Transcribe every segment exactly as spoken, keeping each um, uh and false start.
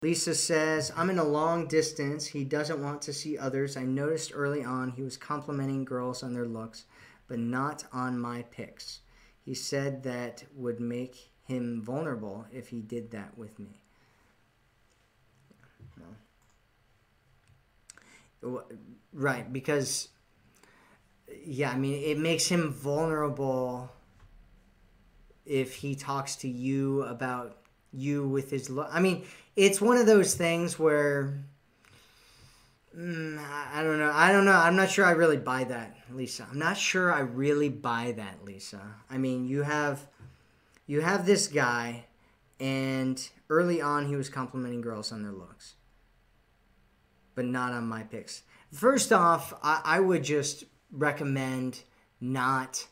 Lisa says, I'm in a long distance. He doesn't want to see others. I noticed early on he was complimenting girls on their looks, but not on my pics. He said that would make him vulnerable if he did that with me. No. Right, because, yeah, I mean, it makes him vulnerable if he talks to you about you with his look. I mean, it's one of those things where mm, I don't know. I don't know. I'm not sure I really buy that, Lisa. I'm not sure I really buy that, Lisa. I mean, you have you have this guy, and early on he was complimenting girls on their looks, but not on my pics. First off, I, I would just recommend not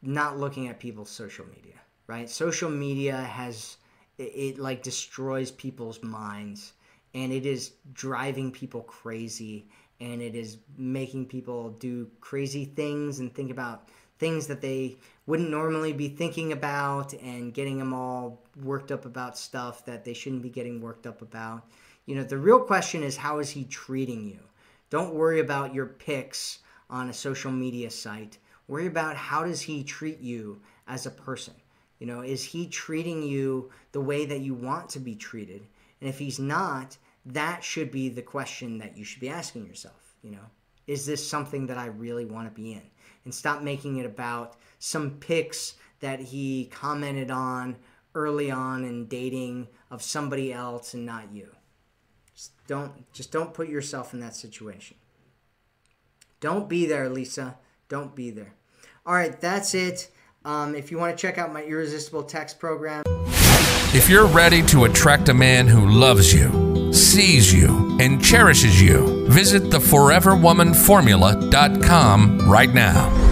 not looking at people's social media. Right? Social media has, it, it like destroys people's minds, and it is driving people crazy, and it is making people do crazy things and think about things that they wouldn't normally be thinking about, and getting them all worked up about stuff that they shouldn't be getting worked up about. You know, the real question is, how is he treating you? Don't worry about your pics on a social media site. Worry about how does he treat you as a person. You know, is he treating you the way that you want to be treated? And if he's not, that should be the question that you should be asking yourself. You know, is this something that I really want to be in? And stop making it about some pics that he commented on early on in dating of somebody else and not you. Just don't, just don't put yourself in that situation. Don't be there, Lisa. Don't be there. All right, that's it. Um, if you want to check out my Irresistible Text program. If you're ready to attract a man who loves you, sees you, and cherishes you, visit the forever woman formula dot com right now.